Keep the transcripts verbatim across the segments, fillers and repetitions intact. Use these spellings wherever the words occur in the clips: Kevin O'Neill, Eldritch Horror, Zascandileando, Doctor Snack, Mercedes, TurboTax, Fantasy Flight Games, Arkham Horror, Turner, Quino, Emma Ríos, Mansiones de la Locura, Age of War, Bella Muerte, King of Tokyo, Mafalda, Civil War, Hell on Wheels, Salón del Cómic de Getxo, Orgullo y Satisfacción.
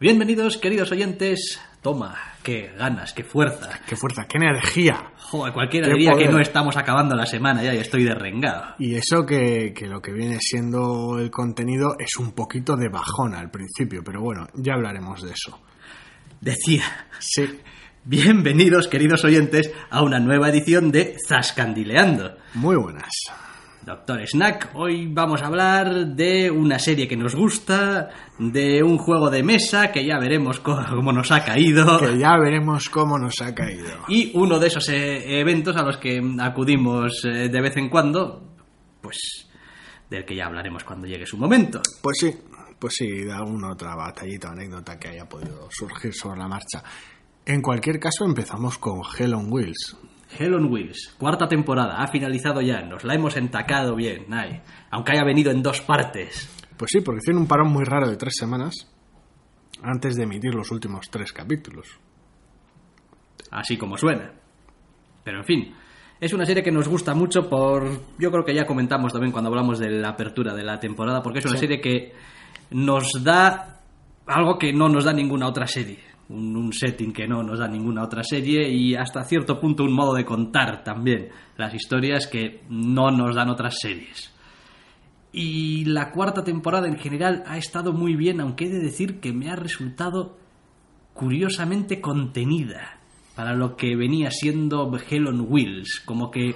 Bienvenidos, queridos oyentes. Toma, qué ganas, qué fuerza. Qué fuerza, qué energía. Joder, cualquiera qué diría poder. Que no estamos acabando la semana ya y estoy derrengado. Y eso que, que lo que viene siendo el contenido es un poquito de bajón al principio, pero bueno, ya hablaremos de eso. Decía, sí. Bienvenidos, queridos oyentes, a una nueva edición de Zascandileando. Muy buenas. Doctor Snack, hoy vamos a hablar de una serie que nos gusta, de un juego de mesa que ya veremos cómo nos ha caído. Que ya veremos cómo nos ha caído. Y uno de esos eh, eventos a los que acudimos eh, de vez en cuando, pues del que ya hablaremos cuando llegue su momento. Pues sí, pues sí, de alguna otra batallita o anécdota que haya podido surgir sobre la marcha. En cualquier caso, empezamos con Hell on Wheels. Hell on Wheels, cuarta temporada, ha finalizado ya, nos la hemos entacado bien, ay, aunque haya venido en dos partes. Pues sí, porque hicieron un parón muy raro de tres semanas antes de emitir los últimos tres capítulos. Así como suena. Pero en fin, es una serie que nos gusta mucho por... Yo creo que ya comentamos también cuando hablamos de la apertura de la temporada, porque es una sí. serie que nos da algo que no nos da ninguna otra serie. Un setting que no nos da ninguna otra serie y hasta cierto punto un modo de contar también las historias que no nos dan otras series. Y la cuarta temporada en general ha estado muy bien, aunque he de decir que me ha resultado curiosamente contenida para lo que venía siendo Hell on Wheels. Como que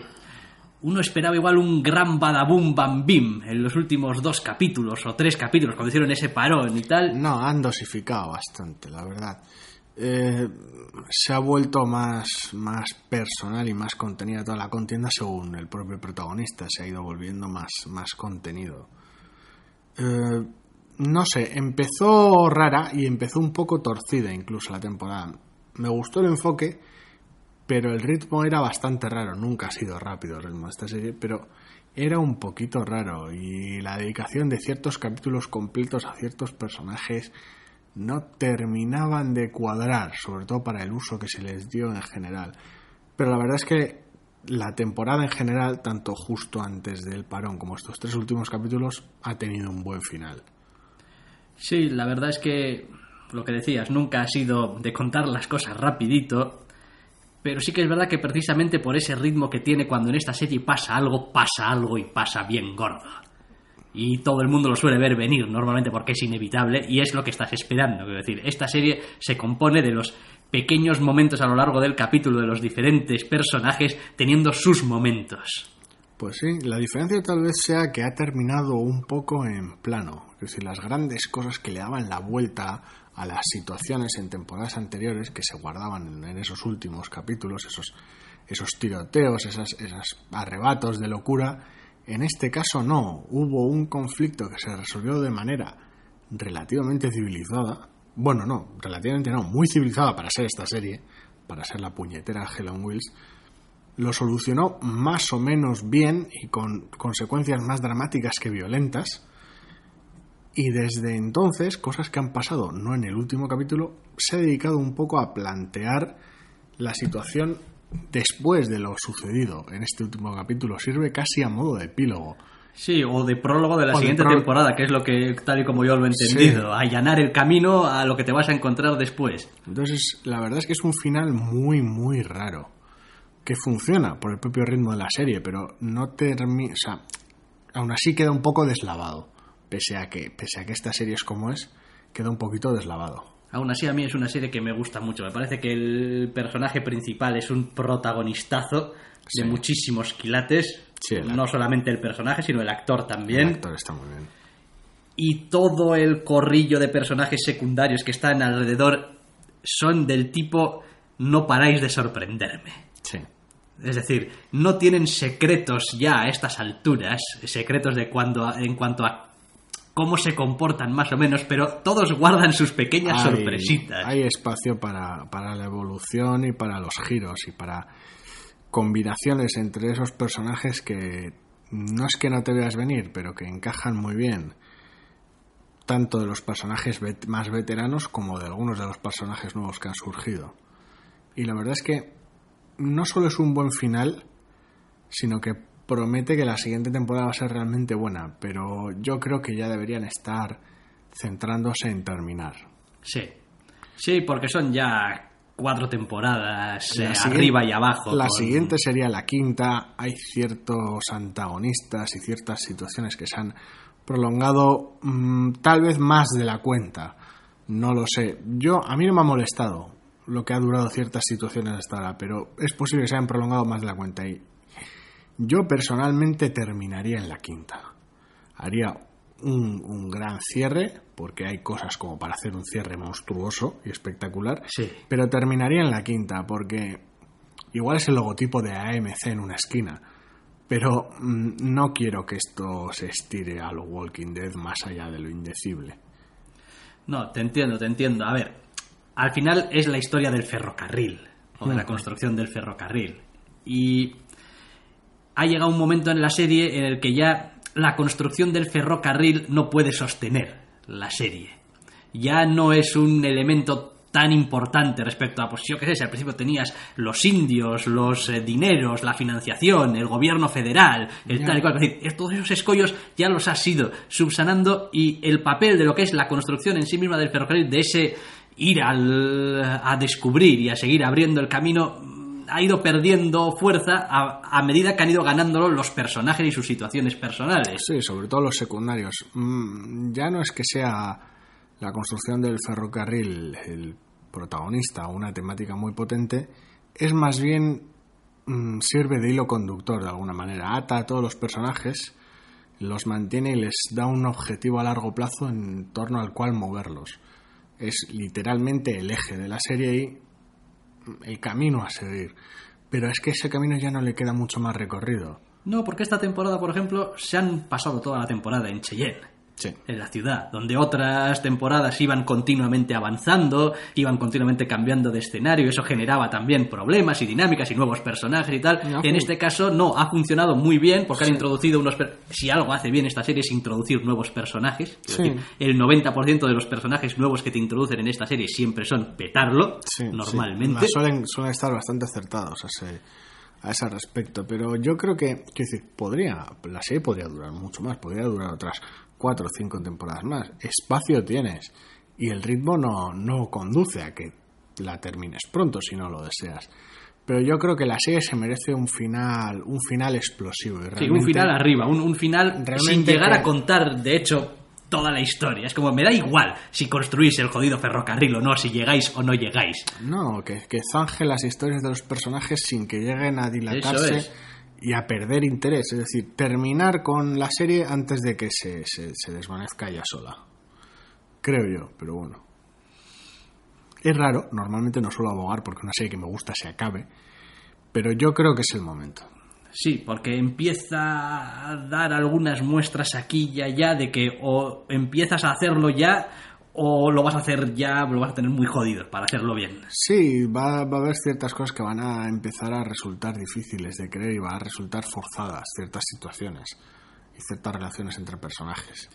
uno esperaba igual un gran badaboom bam bim en los últimos dos capítulos o tres capítulos cuando hicieron ese parón y tal. No, han dosificado bastante, la verdad. Eh, se ha vuelto más, más personal y más contenida toda la contienda, según el propio protagonista. Se ha ido volviendo más, más contenido. Eh, no sé, empezó rara y empezó un poco torcida incluso la temporada. Me gustó el enfoque, pero el ritmo era bastante raro. Nunca ha sido rápido el ritmo de esta serie, pero era un poquito raro. Y la dedicación de ciertos capítulos completos a ciertos personajes no terminaban de cuadrar, sobre todo para el uso que se les dio en general. Pero la verdad es que la temporada en general, tanto justo antes del parón como estos tres últimos capítulos, ha tenido un buen final. Sí, la verdad es que lo que decías, nunca ha sido de contar las cosas rapidito, pero sí que es verdad que precisamente por ese ritmo que tiene, cuando en esta serie pasa algo, pasa algo y pasa bien gordo. Y todo el mundo lo suele ver venir normalmente porque es inevitable y es lo que estás esperando. Quiero decir, esta serie se compone de los pequeños momentos a lo largo del capítulo de los diferentes personajes teniendo sus momentos. Pues sí, la diferencia tal vez sea que ha terminado un poco en plano. Es decir, las grandes cosas que le daban la vuelta a las situaciones en temporadas anteriores que se guardaban en esos últimos capítulos, esos, esos tiroteos, esas, esos arrebatos de locura... En este caso no, hubo un conflicto que se resolvió de manera relativamente civilizada, bueno no, relativamente no, muy civilizada para ser esta serie, para ser la puñetera Hell on Wheels, lo solucionó más o menos bien y con consecuencias más dramáticas que violentas, y desde entonces, cosas que han pasado no en el último capítulo, se ha dedicado un poco a plantear la situación después de lo sucedido en este último capítulo. Sirve casi a modo de epílogo. Sí, o de prólogo de la o siguiente de pro... temporada, que es lo que, tal y como yo lo he entendido, sí. Allanar el camino a lo que te vas a encontrar después. Entonces, la verdad es que es un final muy, muy raro, que funciona por el propio ritmo de la serie, pero no termina, o sea, aún así queda un poco deslavado, pese a que, pese a que esta serie es como es, queda un poquito deslavado. Aún así, a mí es una serie que me gusta mucho. Me parece que el personaje principal es un protagonistazo sí. de muchísimos quilates. Sí, no solamente el personaje, sino el actor también. El actor está muy bien. Y todo el corrillo de personajes secundarios que están alrededor son del tipo no paráis de sorprenderme. Sí. Es decir, no tienen secretos ya a estas alturas, secretos de cuando en cuanto a cómo se comportan más o menos, pero todos guardan sus pequeñas hay, sorpresitas. Hay espacio para, para la evolución y para los giros y para combinaciones entre esos personajes que no es que no te veas venir, pero que encajan muy bien, tanto de los personajes vet- más veteranos como de algunos de los personajes nuevos que han surgido. Y la verdad es que no solo es un buen final, sino que promete que la siguiente temporada va a ser realmente buena, pero yo creo que ya deberían estar centrándose en terminar. Sí, sí, porque son ya cuatro temporadas eh, arriba y abajo. La con... siguiente sería la quinta. Hay ciertos antagonistas y ciertas situaciones que se han prolongado mmm, tal vez más de la cuenta. No lo sé. Yo, a mí no me ha molestado lo que ha durado ciertas situaciones hasta ahora, pero es posible que se hayan prolongado más de la cuenta y yo personalmente terminaría en la quinta. Haría un, un gran cierre, porque hay cosas como para hacer un cierre monstruoso y espectacular, sí, pero terminaría en la quinta, porque igual es el logotipo de A M C en una esquina, pero mmm, no quiero que esto se estire a lo Walking Dead más allá de lo indecible. No, te entiendo, te entiendo. A ver, al final es la historia del ferrocarril, o de la construcción del ferrocarril, y ha llegado un momento en la serie en el que ya la construcción del ferrocarril no puede sostener la serie. Ya no es un elemento tan importante respecto a, pues yo qué sé, si al principio tenías los indios, los eh, dineros, la financiación, el gobierno federal, el yeah. tal y cual. Es decir, todos esos escollos ya los has ido subsanando y el papel de lo que es la construcción en sí misma del ferrocarril, de ese ir al, a descubrir y a seguir abriendo el camino, ha ido perdiendo fuerza a, a medida que han ido ganándolo los personajes y sus situaciones personales. Sí, sobre todo los secundarios. Mm, ya no es que sea la construcción del ferrocarril el protagonista, una temática muy potente, es más bien mm, sirve de hilo conductor de alguna manera. Ata a todos los personajes, los mantiene y les da un objetivo a largo plazo en torno al cual moverlos. Es literalmente el eje de la serie y el camino a seguir, pero es que ese camino ya no le queda mucho más recorrido. No, porque esta temporada, por ejemplo, se han pasado toda la temporada en Cheyenne, sí, en la ciudad, donde otras temporadas iban continuamente avanzando, iban continuamente cambiando de escenario, eso generaba también problemas y dinámicas y nuevos personajes y tal. No, en fun- este caso no, ha funcionado muy bien porque sí, han introducido unos... Per- si algo hace bien esta serie es introducir nuevos personajes, sí, decir, el noventa por ciento de los personajes nuevos que te introducen en esta serie siempre son petarlo, sí, normalmente. Sí. Suelen, suelen estar bastante acertados a ese, a ese respecto, pero yo creo que, que decir, podría, la serie podría durar mucho más, podría durar otras cuatro o cinco temporadas más. Espacio tienes y el ritmo no, no conduce a que la termines pronto si no lo deseas, pero yo creo que la serie se merece un final, un final explosivo y sí, un final arriba, un, un final sin llegar que... a contar de hecho toda la historia. Es como, me da igual si construís el jodido ferrocarril o no, si llegáis o no llegáis. No, que, que zanje las historias de los personajes sin que lleguen a dilatarse. Eso es. Y a perder interés, es decir, terminar con la serie antes de que se, se, se desvanezca ella sola. Creo yo, pero bueno. Es raro, normalmente no suelo abogar porque una serie que me gusta se acabe, pero yo creo que es el momento. Sí, porque empieza a dar algunas muestras aquí y allá de que o empiezas a hacerlo ya o lo vas a hacer ya, lo vas a tener muy jodido para hacerlo bien. Sí, va, va a haber ciertas cosas que van a empezar a resultar difíciles de creer y van a resultar forzadas ciertas situaciones y ciertas relaciones entre personajes.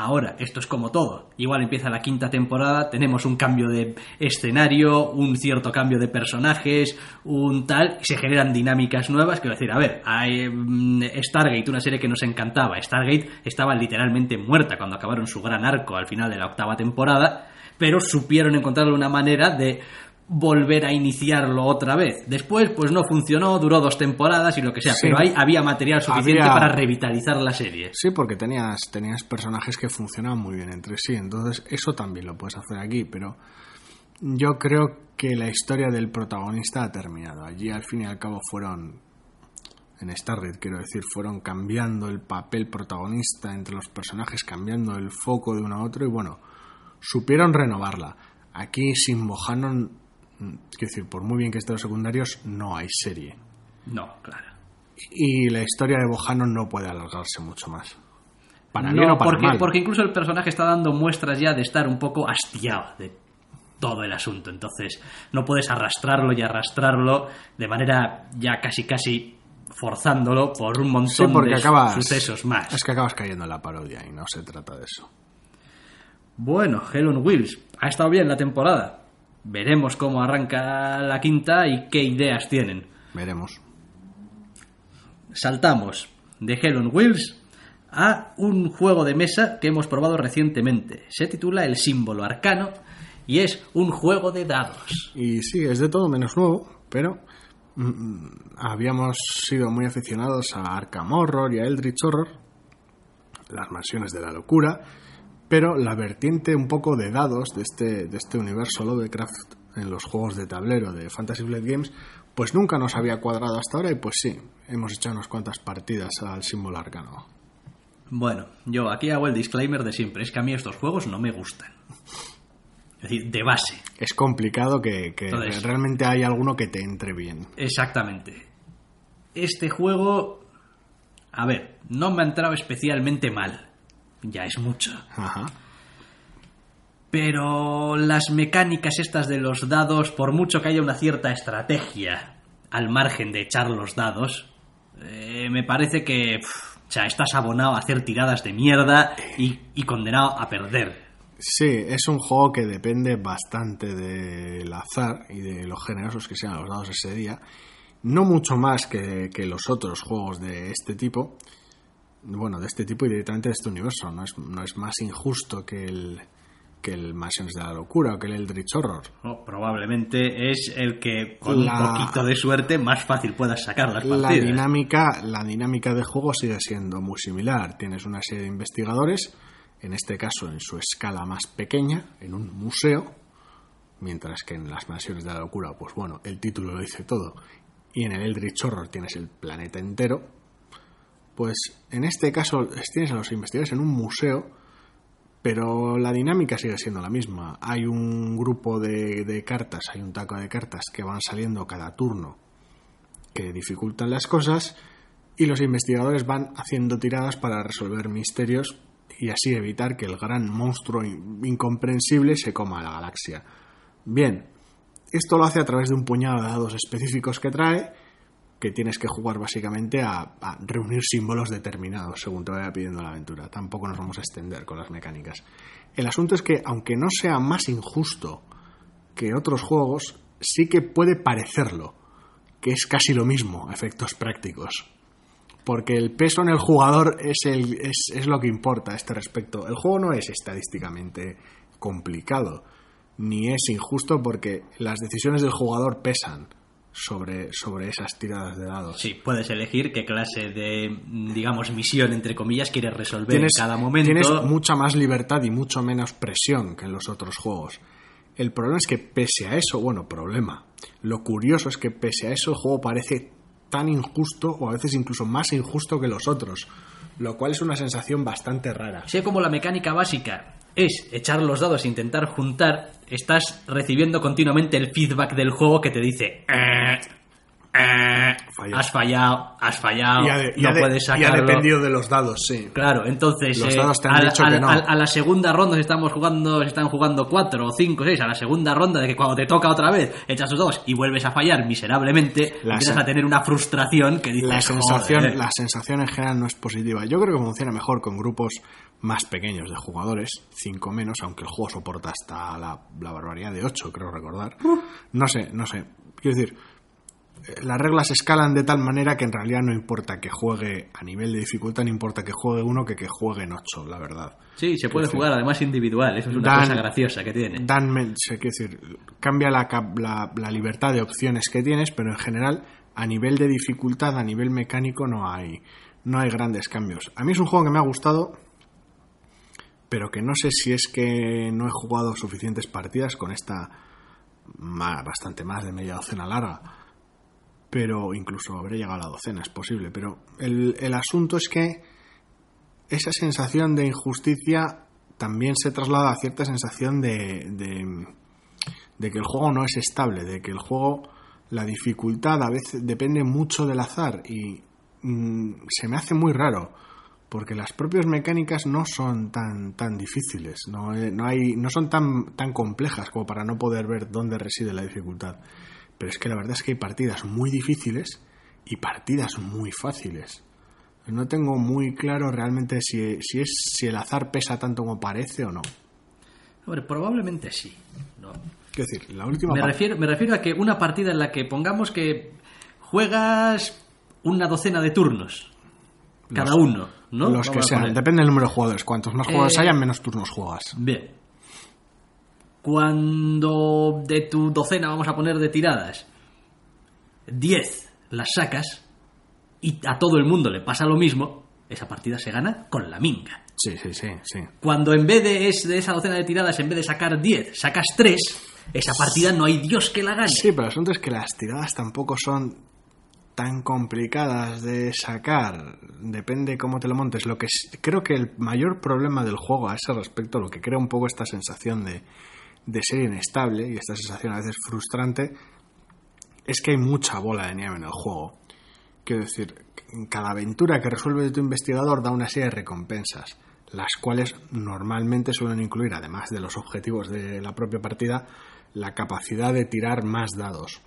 Ahora, esto es como todo. Igual empieza la quinta temporada, tenemos un cambio de escenario, un cierto cambio de personajes, un tal, se generan dinámicas nuevas. Quiero decir, a ver, hay, um, Stargate, una serie que nos encantaba. Stargate estaba literalmente muerta cuando acabaron su gran arco al final de la octava temporada, pero supieron encontrarle una manera de volver a iniciarlo otra vez. Después, pues no funcionó, duró dos temporadas y lo que sea, sí, pero ahí había material suficiente había... para revitalizar la serie. Sí, porque tenías, tenías personajes que funcionaban muy bien entre sí, entonces eso también lo puedes hacer aquí, pero yo creo que la historia del protagonista ha terminado. Allí, al fin y al cabo, fueron, en Stargate quiero decir, fueron cambiando el papel protagonista entre los personajes, cambiando el foco de uno a otro y bueno, supieron renovarla. Aquí, sin mojarnos, quiero decir, por muy bien que estén los secundarios, no hay serie. No, claro. Y la historia de Bojanos no puede alargarse mucho más. Para no, bien o para porque, mal. Porque incluso el personaje está dando muestras ya de estar un poco hastiado de todo el asunto. Entonces no puedes arrastrarlo y arrastrarlo de manera ya casi casi forzándolo por un montón sí, de acabas, sucesos más. Es que acabas cayendo en la parodia y no se trata de eso. Bueno, Hell on Wheels. Ha estado bien la temporada. Veremos cómo arranca la quinta y qué ideas tienen. Veremos. Saltamos de Hell on Wheels a un juego de mesa que hemos probado recientemente. Se titula El Símbolo Arcano y es un juego de dados. Y sí, es de todo menos nuevo, pero mm, habíamos sido muy aficionados a Arkham Horror y a Eldritch Horror, las Mansiones de la Locura, pero la vertiente un poco de dados de este, de este universo Lovecraft en los juegos de tablero de Fantasy Flight Games pues nunca nos había cuadrado hasta ahora y pues sí, hemos hecho unas cuantas partidas al Símbolo Arcano. Bueno, yo aquí hago el disclaimer de siempre, es que a mí estos juegos no me gustan. Es decir, de base. Es complicado que, que Entonces, realmente hay alguno que te entre bien. Exactamente. Este juego, a ver, no me ha entrado especialmente mal. Ya es mucho. Ajá. Pero las mecánicas estas de los dados, por mucho que haya una cierta estrategia al margen de echar los dados, eh, me parece que... Pff, o sea, estás abonado a hacer tiradas de mierda y, y condenado a perder. Sí, es un juego que depende bastante del azar y de los generosos que sean los dados ese día. No mucho más que, que los otros juegos de este tipo. Bueno, de este tipo y directamente de este universo. No es, no es más injusto que el, que el Mansiones de la Locura o que el Eldritch Horror. No, probablemente es el que con la... un poquito de suerte más fácil puedas sacar las partidas. La dinámica, la dinámica de juego sigue siendo muy similar. Tienes una serie de investigadores, en este caso en su escala más pequeña, en un museo, mientras que en las Mansiones de la Locura, pues bueno, el título lo dice todo, y en el Eldritch Horror tienes el planeta entero. Pues en este caso tienes a los investigadores en un museo, pero la dinámica sigue siendo la misma. Hay un grupo de, de cartas, hay un taco de cartas que van saliendo cada turno que dificultan las cosas y los investigadores van haciendo tiradas para resolver misterios y así evitar que el gran monstruo incomprensible se coma a la galaxia. Bien, esto lo hace a través de un puñado de dados específicos que trae, que tienes que jugar básicamente a, a reunir símbolos determinados según te vaya pidiendo la aventura. Tampoco nos vamos a extender con las mecánicas. El asunto es que, aunque no sea más injusto que otros juegos, sí que puede parecerlo, que es casi lo mismo a efectos prácticos. Porque el peso en el jugador es, el, es, es lo que importa a este respecto. El juego no es estadísticamente complicado, ni es injusto porque las decisiones del jugador pesan sobre, sobre esas tiradas de dados. Sí, puedes elegir qué clase de, digamos, misión, entre comillas, quieres resolver tienes, en cada momento. Tienes mucha más libertad y mucho menos presión que en los otros juegos. El problema es que pese a eso, bueno, problema. Lo curioso es que pese a eso el juego parece tan injusto o a veces incluso más injusto que los otros, lo cual es una sensación bastante rara. Sea como la mecánica básica es echar los dados e intentar juntar, estás recibiendo continuamente el feedback del juego que te dice eh, eh, fallado. has fallado, has fallado, y ha de, y no ha de, puedes sacarlo. Y ha dependido de los dados, sí. Claro, entonces los eh, dados te han a, dicho a, que no. a, a la segunda ronda se estamos jugando, se están jugando cuatro o cinco, seis, a la segunda ronda de que cuando te toca otra vez echas los dados y vuelves a fallar miserablemente, la empiezas sen- a tener una frustración que dices, la sensación, joder. La sensación en general no es positiva. Yo creo que funciona mejor con grupos más pequeños de jugadores, cinco menos, aunque el juego soporta hasta la, la barbaridad de ocho, creo recordar. No sé, no sé. Quiero decir, las reglas escalan de tal manera que en realidad no importa que juegue a nivel de dificultad, no importa que juegue uno que que juegue en ocho, la verdad. Sí, se puede quiero jugar decir, además individual, eso es una dan, cosa graciosa que tiene. Dan, quiero decir, cambia la, la, la libertad de opciones que tienes, pero en general, a nivel de dificultad, a nivel mecánico, no hay, no hay grandes cambios. A mí es un juego que me ha gustado, pero que no sé si es que no he jugado suficientes partidas con esta más, bastante más de media docena larga, pero incluso habré llegado a la docena, es posible, pero el, el asunto es que esa sensación de injusticia también se traslada a cierta sensación de, de, de que el juego no es estable, de que el juego, la dificultad a veces depende mucho del azar y mmm, se me hace muy raro. porque las propias mecánicas no son tan tan difíciles, no, no, hay, no son tan, tan complejas como para no poder ver dónde reside la dificultad. Pero es que la verdad es que hay partidas muy difíciles y partidas muy fáciles. No tengo muy claro realmente si, si, es, si el azar pesa tanto como parece o no. Hombre, probablemente sí. No. Quiero decir, la última me, refiero, me refiero a que una partida en la que pongamos que juegas una docena de turnos, cada los, uno, ¿no? Los que sean, depende del número de jugadores. Cuantos más jugadores eh, hayan, menos turnos juegas. Bien. Cuando de tu docena, vamos a poner de tiradas, diez las sacas y a todo el mundo le pasa lo mismo, esa partida se gana con la minga. Sí, sí, sí, sí. Cuando en vez de, es, de esa docena de tiradas, en vez de sacar diez, sacas tres, esa partida no hay Dios que la gane. Sí, pero el asunto es que las tiradas tampoco son tan complicadas de sacar. Depende cómo te lo montes. Lo que es, creo que el mayor problema del juego a ese respecto, lo que crea un poco esta sensación de, de ser inestable y esta sensación a veces frustrante, es que hay mucha bola de nieve en el juego. Quiero decir, cada aventura que resuelve tu investigador da una serie de recompensas, las cuales normalmente suelen incluir, además de los objetivos de la propia partida, la capacidad de tirar más dados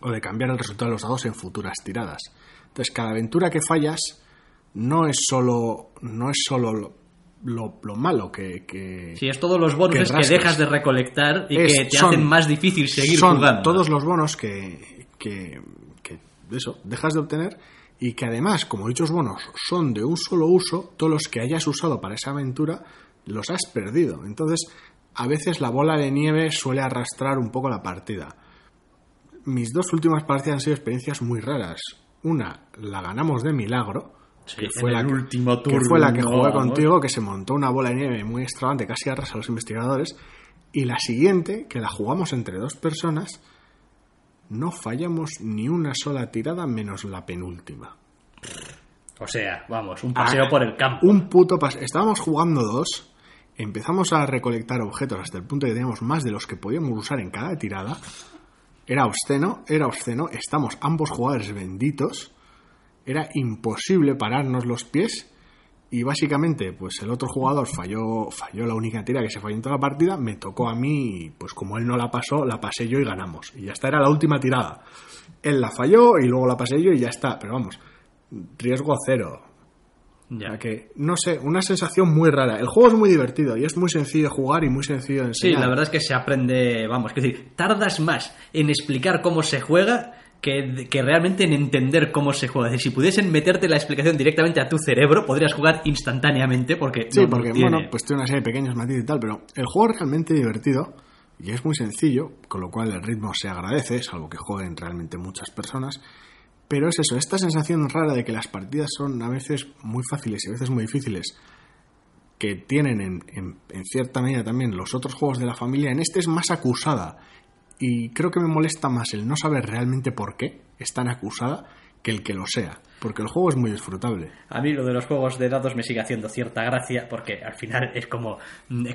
o de cambiar el resultado de los dados en futuras tiradas. Entonces, cada aventura que fallas no es solo, no es solo lo, lo, lo malo que, que sí, es todos los bonos que, que dejas de recolectar y es, que te son, hacen más difícil seguir son jugando. Son todos los bonos que... que eso, dejas de obtener, y que además, como dichos bonos son de un solo uso, todos los que hayas usado para esa aventura los has perdido. Entonces, a veces la bola de nieve suele arrastrar un poco la partida. Mis dos últimas partidas han sido experiencias muy raras. Una, la ganamos de milagro, sí, que, fue la que, último turno, que fue la que jugué contigo, que se montó una bola de nieve muy extravagante, casi arrasa a los investigadores. Y la siguiente, que la jugamos entre dos personas, no fallamos ni una sola tirada menos la penúltima. O sea, vamos, un paseo ah, por el campo. Un puto paseo. Estábamos jugando dos, empezamos a recolectar objetos hasta el punto de que teníamos más de los que podíamos usar en cada tirada. Era obsceno, era obsceno. Estamos ambos jugadores benditos. Era imposible pararnos los pies. Y básicamente, pues el otro jugador falló, falló la única tira que se falló en toda la partida, me tocó a mí y pues como él no la pasó, la pasé yo y ganamos. Y ya está, era la última tirada. Él la falló y luego la pasé yo y ya está. Pero vamos, riesgo cero. Ya. O sea que, no sé, una sensación muy rara. El juego es muy divertido y es muy sencillo de jugar y muy sencillo de enseñar. Sí, la verdad es que se aprende, vamos, es decir, tardas más en explicar cómo se juega Que, que realmente en entender cómo se juega. Es decir, si pudiesen meterte la explicación directamente a tu cerebro, podrías jugar instantáneamente porque... Sí, no porque, tiene... bueno, pues tiene una serie de pequeños matices y tal, pero el juego es realmente divertido y es muy sencillo, con lo cual el ritmo se agradece, salvo que jueguen realmente muchas personas, pero es eso, esta sensación rara de que las partidas son a veces muy fáciles y a veces muy difíciles, que tienen en, en, en cierta medida también los otros juegos de la familia, en este es más acusada. Y creo que me molesta más el no saber realmente por qué es tan acusada que el que lo sea, porque el juego es muy disfrutable. A mí lo de los juegos de dados me sigue haciendo cierta gracia, porque al final es como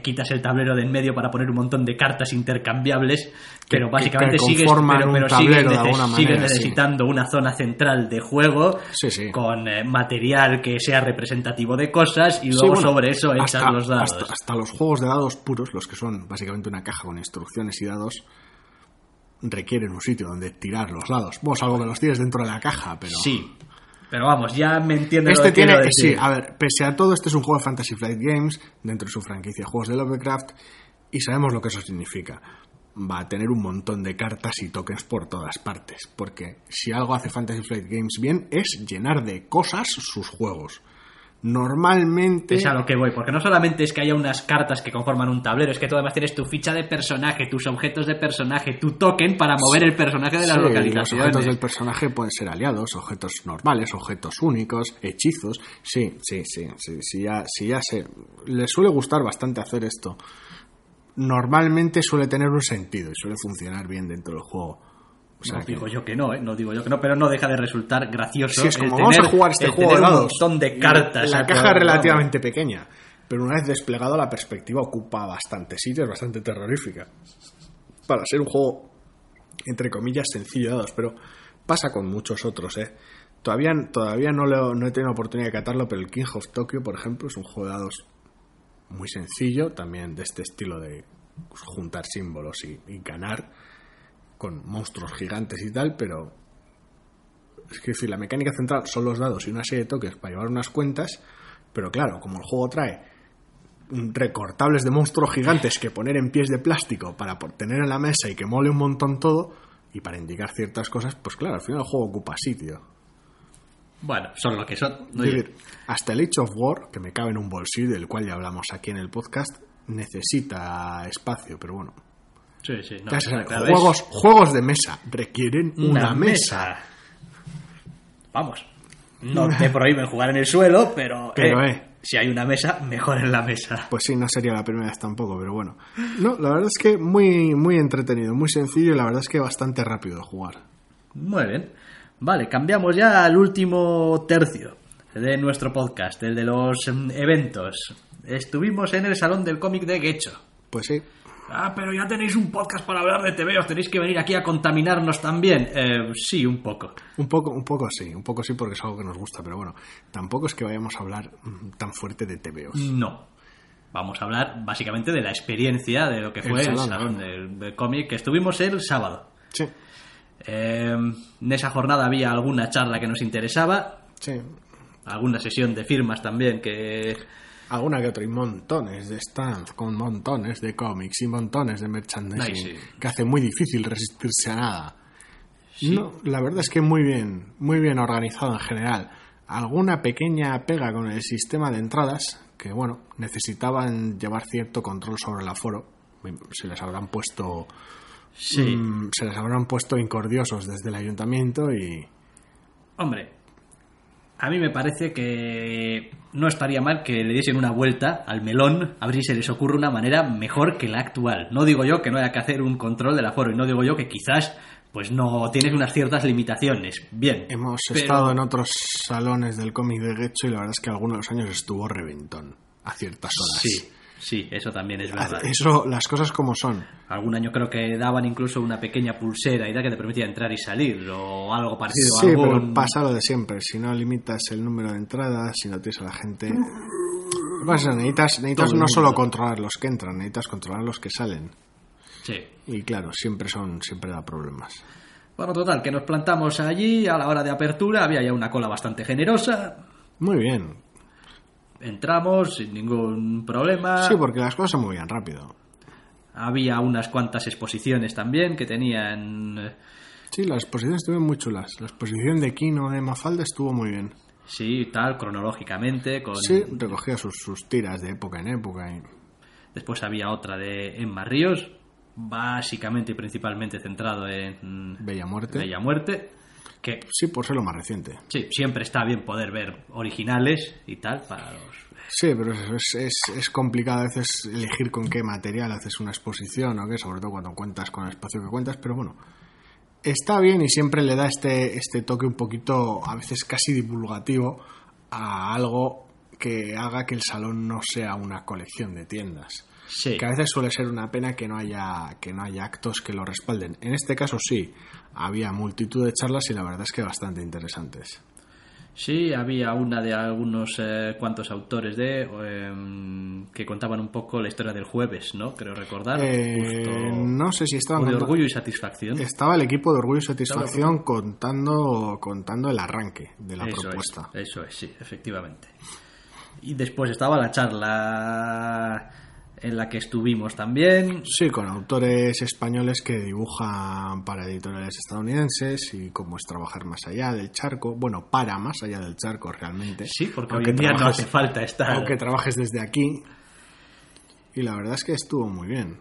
quitas el tablero de en medio para poner un montón de cartas intercambiables, pero que, básicamente que sigues, pero, pero sigues, neces- manera, sigues necesitando sí. una zona central de juego sí, sí. con eh, material que sea representativo de cosas y luego sí, bueno, sobre eso hasta, echas los dados. Hasta, hasta los juegos de dados puros, los que son básicamente una caja con instrucciones y dados, requieren un sitio donde tirar los dados. Bueno, salvo que los tires dentro de la caja, pero... Sí, pero vamos, ya me entiendes este lo que tiene, quiero decir. Sí, a ver, pese a todo, este es un juego de Fantasy Flight Games, dentro de su franquicia juegos de Lovecraft, y sabemos lo que eso significa. Va a tener un montón de cartas y tokens por todas partes, porque si algo hace Fantasy Flight Games bien es llenar de cosas sus juegos. Normalmente es a lo que voy, porque no solamente es que haya unas cartas que conforman un tablero, es que tú además tienes tu ficha de personaje, tus objetos de personaje, tu token para mover sí, el personaje de las sí, localizaciones. Los objetos del personaje pueden ser aliados, objetos normales, objetos únicos, hechizos. Sí, sí, sí, sí, sí ya, sí, ya sé. Les suele gustar bastante hacer esto. Normalmente suele tener un sentido y suele funcionar bien dentro del juego. O sea, no digo que... yo que no, ¿eh? No digo yo que no, pero no deja de resultar gracioso. Sí, es como el vamos tener, a jugar este juego de dados. Un montón de cartas. La, la caja es relativamente pequeña, pero una vez desplegado la perspectiva ocupa bastante sitio, es bastante terrorífica. Para ser un juego, entre comillas, sencillo de dados, pero pasa con muchos otros, ¿eh? Todavía, todavía no, lo, no he tenido oportunidad de catarlo, pero el King of Tokyo, por ejemplo, es un juego de dados muy sencillo, también de este estilo de juntar símbolos y, y ganar con monstruos gigantes y tal, pero es que si la mecánica central son los dados y una serie de toques para llevar unas cuentas, pero claro, como el juego trae recortables de monstruos gigantes que poner en pies de plástico para tener en la mesa y que mole un montón todo y para indicar ciertas cosas, pues claro, al final el juego ocupa sitio. Bueno, son lo que son. No es decir, hasta el Age of War, que me cabe en un bolsillo, del cual ya hablamos aquí en el podcast, necesita espacio, pero bueno. Sí, sí. No, Entonces, no, juegos, juegos de mesa requieren una, una mesa. mesa. Vamos. No te prohíben jugar en el suelo, pero, pero eh, eh. si hay una mesa, mejor en la mesa. Pues sí, no sería la primera vez tampoco, pero bueno. No, la verdad es que muy, muy entretenido, muy sencillo y la verdad es que bastante rápido de jugar. Muy bien. Vale, cambiamos ya al último tercio de nuestro podcast, el de los eventos. Estuvimos en el Salón del Cómic de Getxo. Pues sí. Ah, pero ya tenéis un podcast para hablar de T V, os tenéis que venir aquí a contaminarnos también. Eh, sí, un poco. Un poco, un poco sí, un poco sí porque es algo que nos gusta, pero bueno, tampoco es que vayamos a hablar tan fuerte de T V Os. No. Vamos a hablar básicamente de la experiencia de lo que fue el Salón, el salón del, del Cómic, que estuvimos el sábado. Sí. Eh, en esa jornada había alguna charla que nos interesaba, sí, alguna sesión de firmas también, que alguna que otra, y montones de stands con montones de cómics y montones de merchandising. Ay, sí, que hace muy difícil resistirse a nada. Sí. No, la verdad es que muy bien, muy bien organizado en general. Alguna pequeña pega con el sistema de entradas, que bueno, necesitaban llevar cierto control sobre el aforo, se les habrán puesto... Sí. Mm, se les habrán puesto incordiosos desde el ayuntamiento y... Hombre, a mí me parece que no estaría mal que le diesen una vuelta al melón, a ver si se les ocurre una manera mejor que la actual. No digo yo que no haya que hacer un control del aforo y no digo yo que quizás pues no tienes unas ciertas limitaciones. Bien. Hemos pero... estado en otros salones del cómic de Getxo y la verdad es que algunos de los años estuvo reventón a ciertas horas. Sí. Sí, eso también es verdad. Eso, las cosas como son. Algún año creo que daban incluso una pequeña pulsera y tal que te permitía entrar y salir o algo parecido. Sí, algún... pero pasa lo de siempre. Si no limitas el número de entradas, si no tienes a la gente... Pues necesitas necesitas no solo controlar los que entran, necesitas controlar los que salen. Sí. Y claro, siempre son siempre da problemas. Bueno, total, que nos plantamos allí a la hora de apertura. Había ya una cola bastante generosa. Muy bien. Entramos sin ningún problema. Sí, porque las cosas se movían rápido. Había unas cuantas exposiciones también que tenían... Sí, las exposiciones estuvieron muy chulas. La exposición de Quino de Mafalda estuvo muy bien. Sí, tal, cronológicamente. Con... Sí, recogía sus, sus tiras de época en época. Y... Después había otra de Emma Ríos, básicamente y principalmente centrado en... Bella Muerte. Bella Muerte. Que, sí, por ser lo más reciente. Sí, siempre está bien poder ver originales y tal para los... Sí, pero es, es, es complicado a veces elegir con qué material haces una exposición o qué, sobre todo cuando cuentas con el espacio que cuentas, pero bueno, está bien y siempre le da este, este toque un poquito, a veces casi divulgativo, a algo que haga que el salón no sea una colección de tiendas. Sí. Que a veces suele ser una pena que no haya que no haya actos que lo respalden. En este caso sí, había multitud de charlas y la verdad es que bastante interesantes. Sí, había una de algunos eh, cuantos autores de eh, que contaban un poco la historia del jueves, ¿no? Creo recordar. Eh, justo no sé si estaban... de Orgullo y Satisfacción. Estaba el equipo de Orgullo y Satisfacción estaba... contando, contando el arranque de la eso propuesta. Es, eso es, sí, efectivamente. Y después estaba la charla... en la que estuvimos también. Sí, con autores españoles que dibujan para editoriales estadounidenses y cómo es trabajar más allá del charco. Bueno, para más allá del charco realmente. Sí, porque hoy en día no hace falta estar... Aunque trabajes desde aquí. Y la verdad es que estuvo muy bien.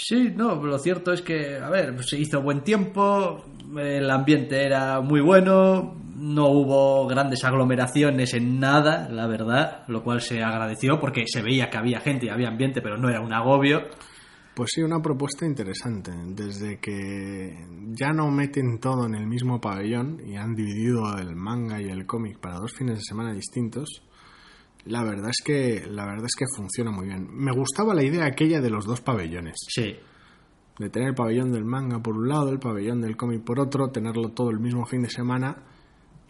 Sí, no, lo cierto es que, a ver, se hizo buen tiempo, el ambiente era muy bueno, no hubo grandes aglomeraciones en nada, la verdad, lo cual se agradeció porque se veía que había gente y había ambiente, pero no era un agobio. Pues sí, una propuesta interesante, desde que ya no meten todo en el mismo pabellón y han dividido el manga y el cómic para dos fines de semana distintos. La verdad es que la verdad es que funciona muy bien. Me gustaba la idea aquella de los dos pabellones. Sí. De tener el pabellón del manga por un lado, el pabellón del cómic por otro, tenerlo todo el mismo fin de semana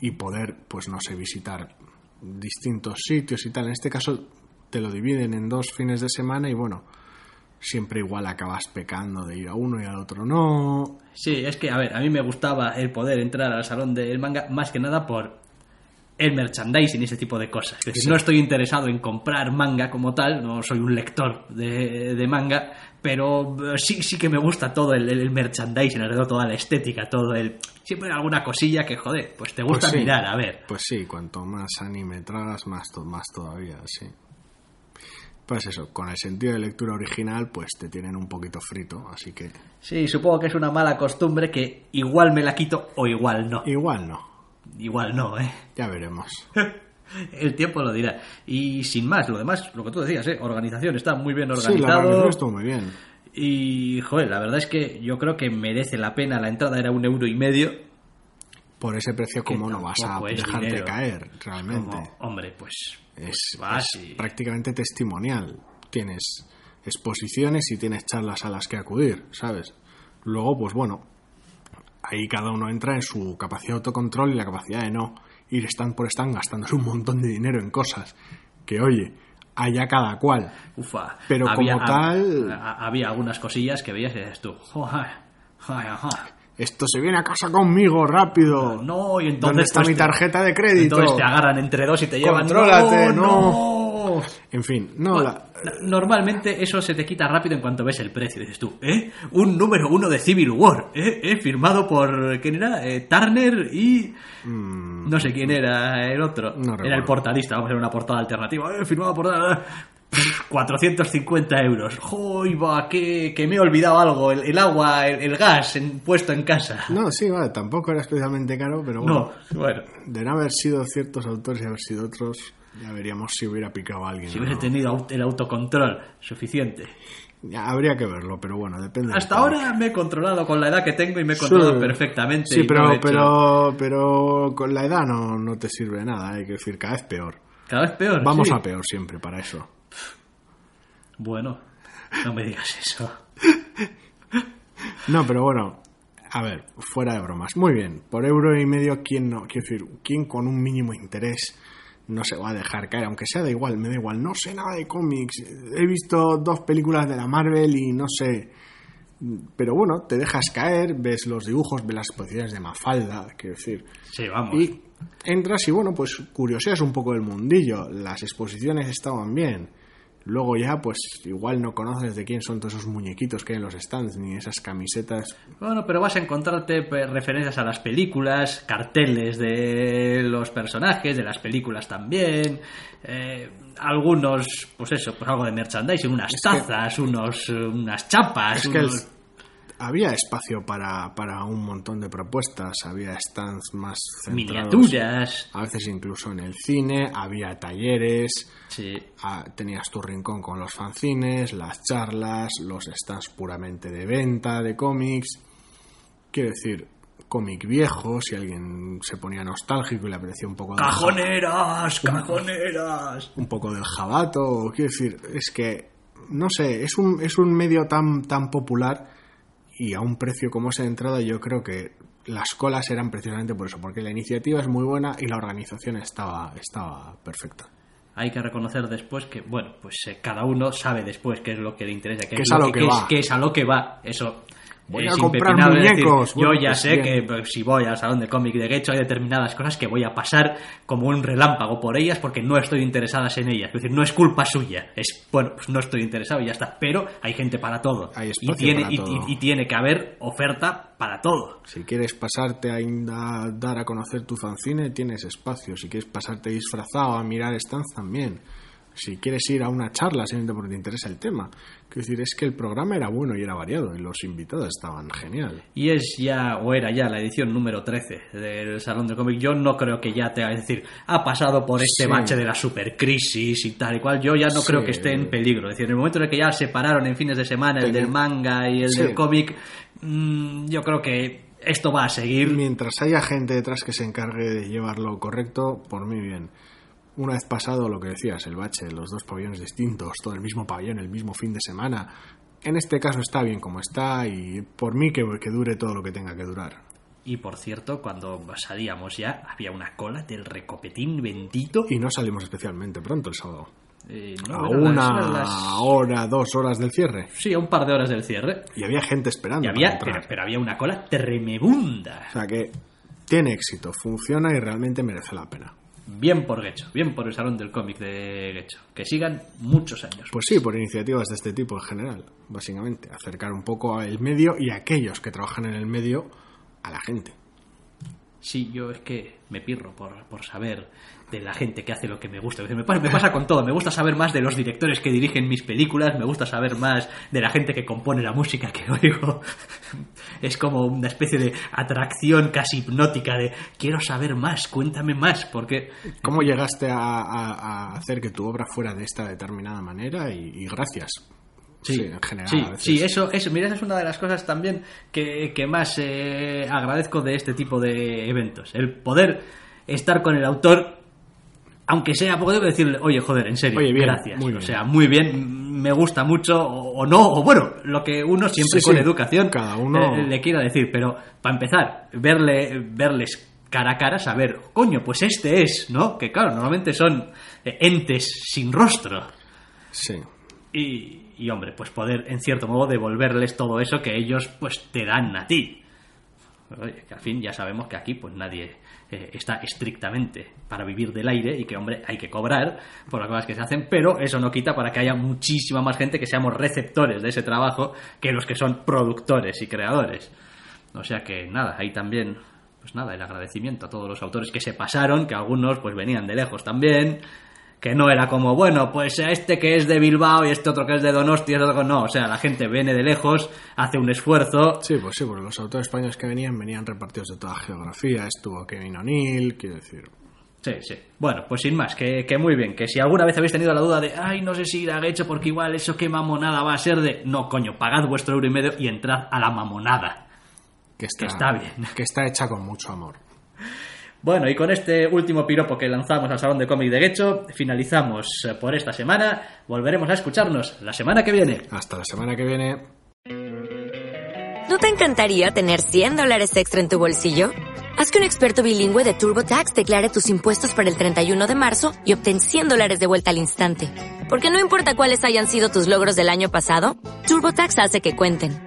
y poder, pues no sé, visitar distintos sitios y tal. En este caso te lo dividen en dos fines de semana y bueno, siempre igual acabas pecando de ir a uno y al otro no. Sí, es que a ver, a mí me gustaba el poder entrar al salón del manga más que nada por el merchandising y ese tipo de cosas. Es decir, sí. No estoy interesado en comprar manga como tal, no soy un lector de, de manga, pero sí sí que me gusta todo el, el merchandising, alrededor, toda la estética, todo el... Siempre hay alguna cosilla que, joder, pues te gusta pues sí. mirar, a ver. Pues sí, cuanto más anime tragas, más, to- más todavía, sí. Pues eso, con el sentido de lectura original, pues te tienen un poquito frito, así que... Sí, supongo que es una mala costumbre que igual me la quito o igual no. Igual no. Igual no, ¿eh? Ya veremos. El tiempo lo dirá. Y sin más, lo demás, lo que tú decías, ¿eh? Organización, está muy bien organizado. Sí, la organización estuvo muy bien. Y, joder, la verdad es que yo creo que merece la pena. La entrada era un euro y medio. Por ese precio, ¿cómo no vas a dejarte dinero. caer, realmente? Como, hombre, pues, pues es, vas es y... prácticamente testimonial. Tienes exposiciones y tienes charlas a las que acudir, ¿sabes? Luego, pues bueno, ahí cada uno entra en su capacidad de autocontrol y la capacidad de no ir stand por stand gastándose un montón de dinero en cosas que, oye, allá cada cual. Ufa. Pero había, como tal... A, a, había algunas cosillas que veías y dices tú, joder, joder, joder. Esto se viene a casa conmigo, rápido. No, y entonces... ¿Dónde está pues mi tarjeta de crédito? Entonces te agarran entre dos y te llevan... ¡Contrólate, no! no. no. En fin, no bueno, la... Normalmente eso se te quita rápido en cuanto ves el precio. Dices tú, ¿eh? Un número uno de Civil War, ¿eh? ¿Eh? Firmado por... ¿quién era? Eh, Turner y... Mm, no sé quién era el otro. No era el portadista, vamos a hacer una portada alternativa. Eh, firmado por... cuatrocientos cincuenta euros. ¡Joy, va! Que, que me he olvidado algo. El, el agua, el, el gas en, puesto en casa. No, sí, vale, tampoco era especialmente caro, pero bueno. No, bueno. De no haber sido ciertos autores y haber sido otros... Ya veríamos si hubiera picado a alguien. Si hubiera no. tenido el autocontrol suficiente. Ya, habría que verlo, pero bueno, depende. Hasta de ahora me he controlado con la edad que tengo y me he controlado sí. perfectamente. Sí, pero, no he pero, hecho... pero con la edad no, no te sirve nada, hay que decir, cada vez peor. Cada vez peor. Vamos sí. a peor siempre para eso. Bueno, no me digas eso. No, pero bueno, a ver, fuera de bromas. Muy bien, por euro y medio, ¿quién no? Quiero decir, ¿quién con un mínimo interés no se va a dejar caer? Aunque sea, da igual, me da igual, no sé nada de cómics, he visto dos películas de la Marvel y no sé, pero bueno, te dejas caer, ves los dibujos, ves las exposiciones de Mafalda, quiero decir, sí, vamos. Y entras y bueno, pues curioseas un poco del mundillo, las exposiciones estaban bien, luego ya pues igual no conoces de quién son todos esos muñequitos que hay en los stands, ni esas camisetas. Bueno, pero vas a encontrarte referencias a las películas, carteles de los personajes de las películas también, eh, algunos, pues eso, pues algo de merchandising, unas es tazas que, unos unas chapas, es unos... que el, había espacio para, para un montón de propuestas, había stands más centrados, miniaturas, a veces incluso en el cine, había talleres. Sí. A, tenías tu rincón con los fanzines, las charlas, los stands puramente de venta de cómics, quiero decir, cómic viejo, si alguien se ponía nostálgico y le aparecía un poco de... ¡Cajoneras! Jab... ¡Cajoneras! Un, un poco del jabato, quiero decir, es que, no sé, es un, es un medio tan, tan popular y a un precio como ese de entrada. Yo creo que las colas eran precisamente por eso, porque la iniciativa es muy buena y la organización estaba, estaba perfecta. Hay que reconocer después que, bueno, pues eh, cada uno sabe después qué es lo que le interesa, qué es, es a lo que, que, va. Es, que es a lo que va. Eso voy es a comprar muñecos. Decir, yo ya sé bien. que pues, si voy al Salón del Cómic de Getxo hay determinadas cosas que voy a pasar como un relámpago por ellas porque no estoy interesada en ellas. Es decir, no es culpa suya. Es, bueno, pues no estoy interesado y ya está. Pero hay gente para todo. Hay espacio y tiene, para y, todo. Y, y tiene que haber oferta para todo. Si quieres pasarte a, a dar a conocer tu fanzine, tienes espacio. Si quieres pasarte disfrazado a mirar stands, también. Si quieres ir a una charla, simplemente porque te interesa el tema. Quiero decir, es que el programa era bueno y era variado, y los invitados estaban genial. Y es ya, o era ya, la edición número trece del Salón del Cómic. Yo no creo que ya te va a decir, ha pasado por este sí. bache de la supercrisis y tal y cual. Yo ya no sí. creo que esté en peligro. Es decir, en el momento en el que ya separaron en fines de semana el Ten... del manga y el sí. del cómic, mmm, yo creo que esto va a seguir. Mientras haya gente detrás que se encargue de llevarlo correcto, por mí bien. Una vez pasado lo que decías, el bache, los dos pabellones distintos, todo el mismo pabellón, el mismo fin de semana, en este caso está bien como está y por mí que, que dure todo lo que tenga que durar. Y por cierto, cuando salíamos ya había una cola del recopetín bendito. Y no salimos especialmente pronto el sábado. Eh, no, a una las, las... hora, dos horas del cierre. Sí, a un par de horas del cierre. Y había gente esperando. Y había, pero, pero había una cola tremebunda. O sea que tiene éxito, funciona y realmente merece la pena. Bien por Getxo, bien por el Salón del Cómic de Getxo. Que sigan muchos años. Pues sí, por iniciativas de este tipo en general, básicamente. Acercar un poco al medio y a aquellos que trabajan en el medio a la gente. Sí, yo es que me pirro por, por saber de la gente que hace lo que me gusta. Me pasa, me pasa con todo. Me gusta saber más de los directores que dirigen mis películas. Me gusta saber más de la gente que compone la música que oigo. Es como una especie de atracción casi hipnótica de quiero saber más, cuéntame más, porque... ¿Cómo llegaste a, a, a hacer que tu obra fuera de esta determinada manera? Y, y gracias. Sí, sí, en general, sí, a veces. Sí, eso, eso, mira, esa es una de las cosas también que, que más eh, agradezco de este tipo de eventos. El poder estar con el autor, aunque sea poder decirle, oye, joder, en serio, oye, bien, gracias. O sea, muy bien, me gusta mucho, o, o no, o bueno, lo que uno siempre sí, con sí, educación cada uno... eh, le quiera decir. Pero, para empezar, verle, verles cara a cara, saber, coño, pues este es, ¿no? Que claro, normalmente son entes sin rostro. Sí. Y... y hombre, pues poder en cierto modo devolverles todo eso que ellos pues te dan a ti. Oye, que al fin ya sabemos que aquí pues nadie eh, está estrictamente para vivir del aire y que hombre hay que cobrar por las cosas que se hacen, pero eso no quita para que haya muchísima más gente que seamos receptores de ese trabajo que los que son productores y creadores. O sea que nada, ahí también pues nada, el agradecimiento a todos los autores que se pasaron, que algunos pues venían de lejos también. Que no era como, bueno, pues este que es de Bilbao y este otro que es de Donosti, otro... no, o sea, la gente viene de lejos, hace un esfuerzo. Sí, pues sí, porque los autores españoles que venían, venían repartidos de toda la geografía, estuvo Kevin O'Neill, quiero decir... Sí, sí. Bueno, pues sin más, que, que muy bien, que si alguna vez habéis tenido la duda de, ay, no sé si ir a Getxo porque igual eso qué mamonada va a ser de... No, coño, pagad vuestro euro y medio y entrad a la mamonada. Que está, que está bien. Que está hecha con mucho amor. Bueno, y con este último piropo que lanzamos al Salón de Cómic de Getxo, finalizamos por esta semana. Volveremos a escucharnos la semana que viene. Hasta la semana que viene. ¿No te encantaría tener cien dólares extra en tu bolsillo? Haz que un experto bilingüe de TurboTax declare tus impuestos para el treinta y uno de marzo y obtén cien dólares de vuelta al instante. Porque no importa cuáles hayan sido tus logros del año pasado, TurboTax hace que cuenten.